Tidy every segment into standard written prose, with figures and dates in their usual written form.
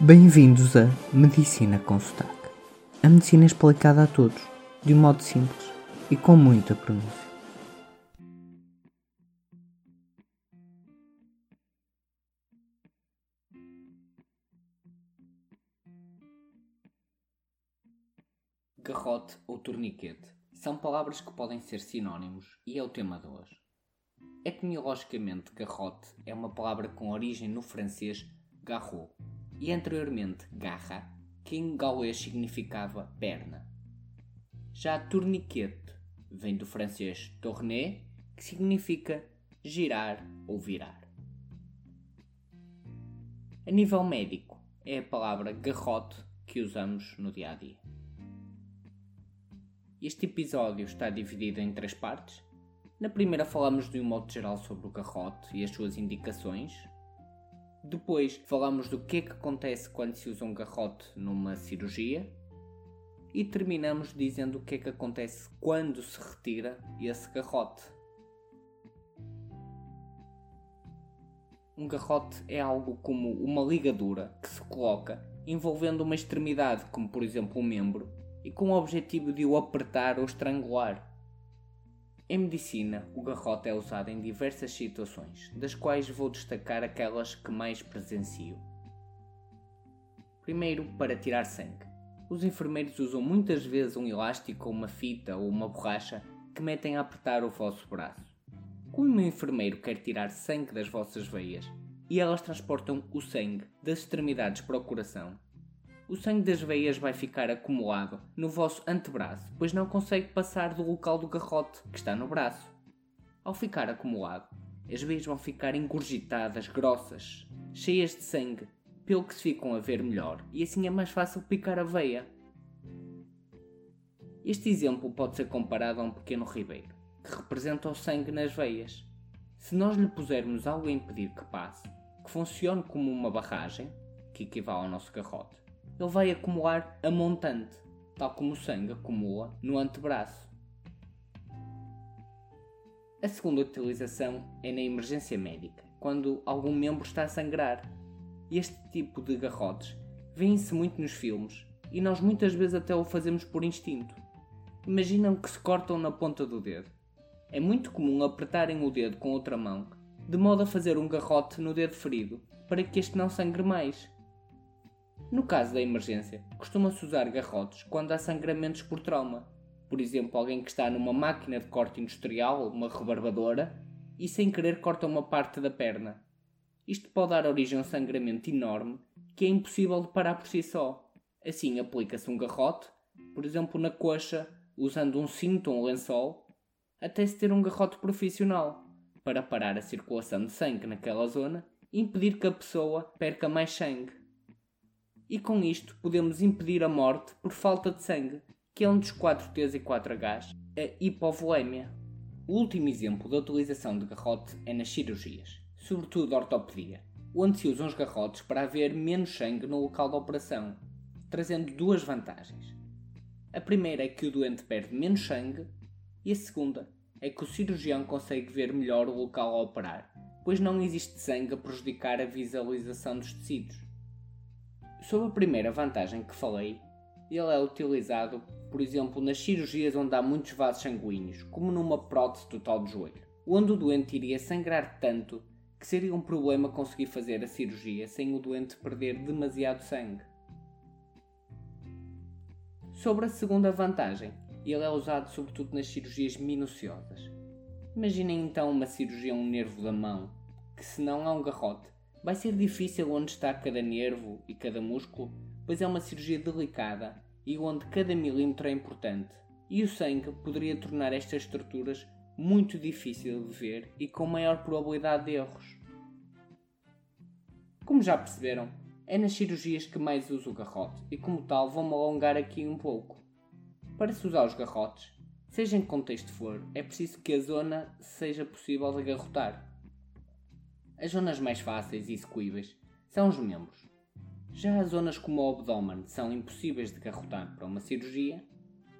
Bem-vindos a Medicina com Sotaque. A medicina é explicada a todos, de um modo simples e com muita pronúncia. Garrote ou torniquete são palavras que podem ser sinónimos e é o tema de hoje. Etimologicamente, garrote é uma palavra com origem no francês garrot e anteriormente garra, que em gaulês significava perna. Já torniquete vem do francês tourner, que significa girar ou virar. A nível médico, é a palavra garrote que usamos no dia-a-dia. Este episódio está dividido em três partes. Na primeira falamos de um modo geral sobre o garrote e as suas indicações. Depois falamos do que é que acontece quando se usa um garrote numa cirurgia. E terminamos dizendo o que é que acontece quando se retira esse garrote. Um garrote é algo como uma ligadura que se coloca envolvendo uma extremidade, como por exemplo um membro, e com o objetivo de o apertar ou estrangular. Em medicina, o garrote é usado em diversas situações, das quais vou destacar aquelas que mais presencio. Primeiro, para tirar sangue. Os enfermeiros usam muitas vezes um elástico, uma fita ou uma borracha que metem a apertar o vosso braço. Como um enfermeiro quer tirar sangue das vossas veias e elas transportam o sangue das extremidades para o coração, o sangue das veias vai ficar acumulado no vosso antebraço, pois não consegue passar do local do garrote, que está no braço. Ao ficar acumulado, as veias vão ficar engurgitadas, grossas, cheias de sangue, pelo que se ficam a ver melhor, e assim é mais fácil picar a veia. Este exemplo pode ser comparado a um pequeno ribeiro, que representa o sangue nas veias. Se nós lhe pusermos algo a impedir que passe, que funcione como uma barragem, que equivale ao nosso garrote, ele vai acumular a montante, tal como o sangue acumula no antebraço. A segunda utilização é na emergência médica, quando algum membro está a sangrar. Este tipo de garrotes vê-se muito nos filmes e nós muitas vezes até o fazemos por instinto. Imaginam que se cortam na ponta do dedo. É muito comum apertarem o dedo com outra mão, de modo a fazer um garrote no dedo ferido, para que este não sangre mais. No caso da emergência, costuma-se usar garrotes quando há sangramentos por trauma. Por exemplo, alguém que está numa máquina de corte industrial, uma rebarbadora, e sem querer corta uma parte da perna. Isto pode dar origem a um sangramento enorme que é impossível de parar por si só. Assim, aplica-se um garrote, por exemplo na coxa, usando um cinto ou um lençol, até se ter um garrote profissional, para parar a circulação de sangue naquela zona e impedir que a pessoa perca mais sangue. E com isto podemos impedir a morte por falta de sangue, que é um dos 4Ts e 4Hs, a hipovolemia. O último exemplo da utilização de garrote é nas cirurgias, sobretudo da ortopedia, onde se usam os garrotes para haver menos sangue no local da operação, trazendo duas vantagens. A primeira é que o doente perde menos sangue e a segunda é que o cirurgião consegue ver melhor o local a operar, pois não existe sangue a prejudicar a visualização dos tecidos. Sobre a primeira vantagem que falei, ele é utilizado, por exemplo, nas cirurgias onde há muitos vasos sanguíneos, como numa prótese total de joelho, onde o doente iria sangrar tanto que seria um problema conseguir fazer a cirurgia sem o doente perder demasiado sangue. Sobre a segunda vantagem, ele é usado sobretudo nas cirurgias minuciosas. Imaginem então uma cirurgia a um nervo da mão, que se não há um garrote, vai ser difícil onde está cada nervo e cada músculo, pois é uma cirurgia delicada e onde cada milímetro é importante, e o sangue poderia tornar estas estruturas muito difícil de ver e com maior probabilidade de erros. Como já perceberam, é nas cirurgias que mais uso o garrote e como tal vou-me alongar aqui um pouco. Para se usar os garrotes, seja em que contexto for, é preciso que a zona seja possível de agarrotar. As zonas mais fáceis e execuíveis são os membros. Já as zonas como o abdômen são impossíveis de garrotar para uma cirurgia,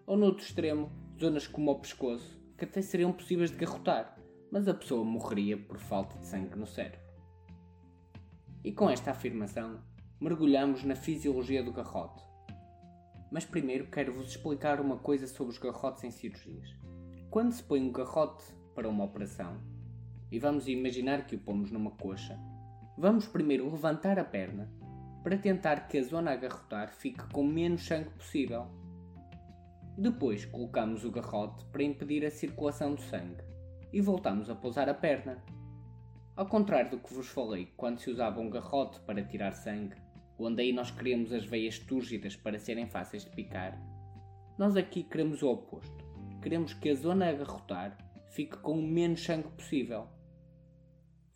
ou no outro extremo, zonas como o pescoço, que até seriam possíveis de garrotar, mas a pessoa morreria por falta de sangue no cérebro. E com esta afirmação, mergulhamos na fisiologia do garrote. Mas primeiro quero-vos explicar uma coisa sobre os garrotes em cirurgias. Quando se põe um garrote para uma operação, e vamos imaginar que o pomos numa coxa, vamos primeiro levantar a perna para tentar que a zona a garrotar fique com menos sangue possível. Depois colocamos o garrote para impedir a circulação do sangue e voltamos a pousar a perna. Ao contrário do que vos falei quando se usava um garrote para tirar sangue, onde aí nós queremos as veias túrgidas para serem fáceis de picar, nós aqui queremos o oposto. Queremos que a zona a garrotar fique com o menos sangue possível.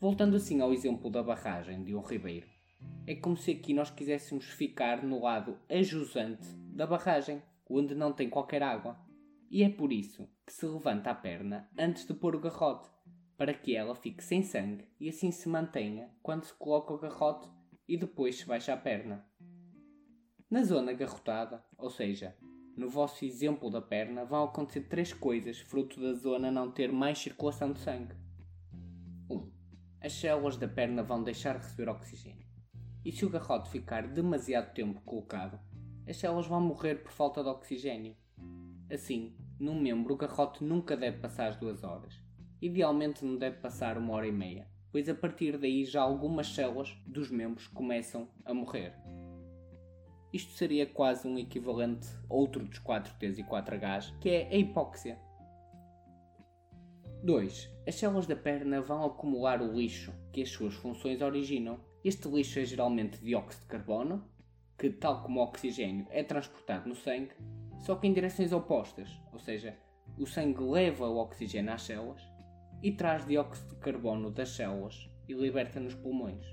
Voltando assim ao exemplo da barragem de um ribeiro, é como se aqui nós quiséssemos ficar no lado ajusante da barragem, onde não tem qualquer água. E é por isso que se levanta a perna antes de pôr o garrote, para que ela fique sem sangue e assim se mantenha quando se coloca o garrote e depois se baixa a perna. Na zona garrotada, ou seja, no vosso exemplo da perna, vão acontecer três coisas fruto da zona não ter mais circulação de sangue. 1. As células da perna vão deixar de receber oxigênio. E se o garrote ficar demasiado tempo colocado, as células vão morrer por falta de oxigênio. Assim, num membro o garrote nunca deve passar as 2 horas. Idealmente não deve passar 1h30, pois a partir daí já algumas células dos membros começam a morrer. Isto seria quase um equivalente a outro dos 4Ts e 4Hs, que é a hipóxia. 2. As células da perna vão acumular o lixo que as suas funções originam. Este lixo é geralmente dióxido de carbono, que tal como o oxigênio é transportado no sangue, só que em direções opostas, ou seja, o sangue leva o oxigênio às células e traz dióxido de carbono das células e liberta nos pulmões.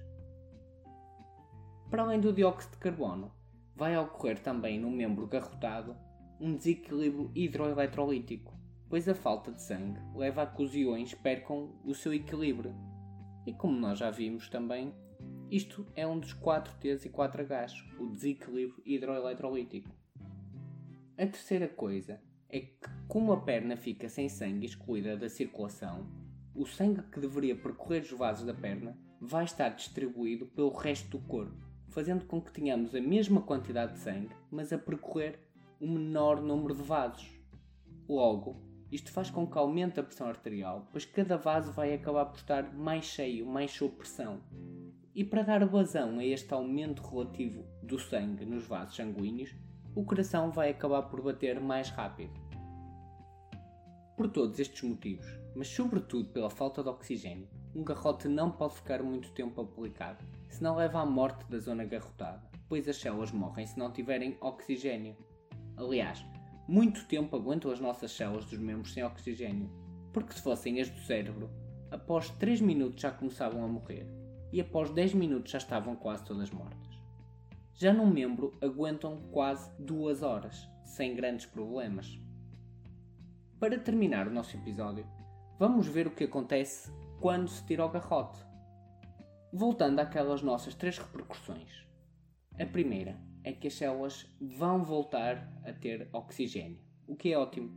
Para além do dióxido de carbono, vai ocorrer também no membro garrotado um desequilíbrio hidroeletrolítico, pois a falta de sangue leva a que os íons percam o seu equilíbrio. E como nós já vimos também, isto é um dos 4Ts e 4Hs, o desequilíbrio hidroeletrolítico. A terceira coisa é que, como a perna fica sem sangue e excluída da circulação, o sangue que deveria percorrer os vasos da perna vai estar distribuído pelo resto do corpo, fazendo com que tenhamos a mesma quantidade de sangue, mas a percorrer um menor número de vasos. Logo, isto faz com que aumente a pressão arterial, pois cada vaso vai acabar por estar mais cheio, mais sob pressão. E para dar vazão a este aumento relativo do sangue nos vasos sanguíneos, o coração vai acabar por bater mais rápido. Por todos estes motivos, mas sobretudo pela falta de oxigênio, um garrote não pode ficar muito tempo aplicado, senão leva à morte da zona garrotada, pois as células morrem se não tiverem oxigênio. Aliás, muito tempo aguentam as nossas células dos membros sem oxigênio, porque se fossem as do cérebro, após 3 minutos já começavam a morrer, e após 10 minutos já estavam quase todas mortas. Já num membro aguentam quase 2 horas, sem grandes problemas. Para terminar o nosso episódio, vamos ver o que acontece quando se tira o garrote. Voltando àquelas nossas 3 repercussões. A primeira é que as células vão voltar a ter oxigênio, o que é ótimo.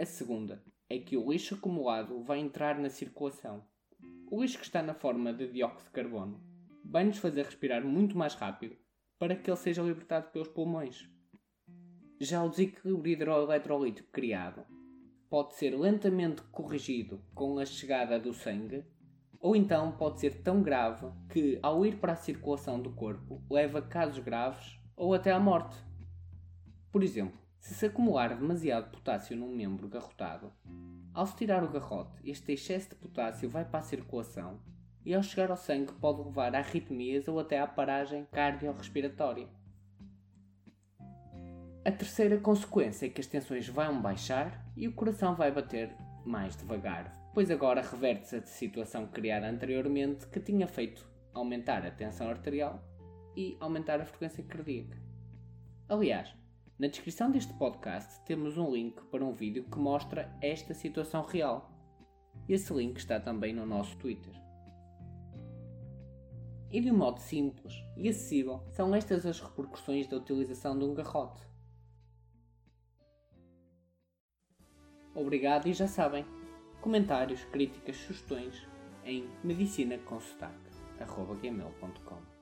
A segunda é que o lixo acumulado vai entrar na circulação. O lixo que está na forma de dióxido de carbono vai nos fazer respirar muito mais rápido para que ele seja libertado pelos pulmões. Já o desequilíbrio hidroeletrolítico criado pode ser lentamente corrigido com a chegada do sangue, ou então pode ser tão grave que, ao ir para a circulação do corpo, leva a casos graves ou até à morte. Por exemplo, se se acumular demasiado potássio num membro garrotado, ao se tirar o garrote, este excesso de potássio vai para a circulação e, ao chegar ao sangue, pode levar a arritmias ou até à paragem cardiorrespiratória. A terceira consequência é que as tensões vão baixar e o coração vai bater mais devagar, pois agora reverte-se a situação criada anteriormente que tinha feito aumentar a tensão arterial e aumentar a frequência cardíaca. Aliás, na descrição deste podcast temos um link para um vídeo que mostra esta situação real. Esse link está também no nosso Twitter. E de um modo simples e acessível, são estas as repercussões da utilização de um garrote. Obrigado e já sabem, comentários, críticas, sugestões em medicinaconsotaque@gmail.com.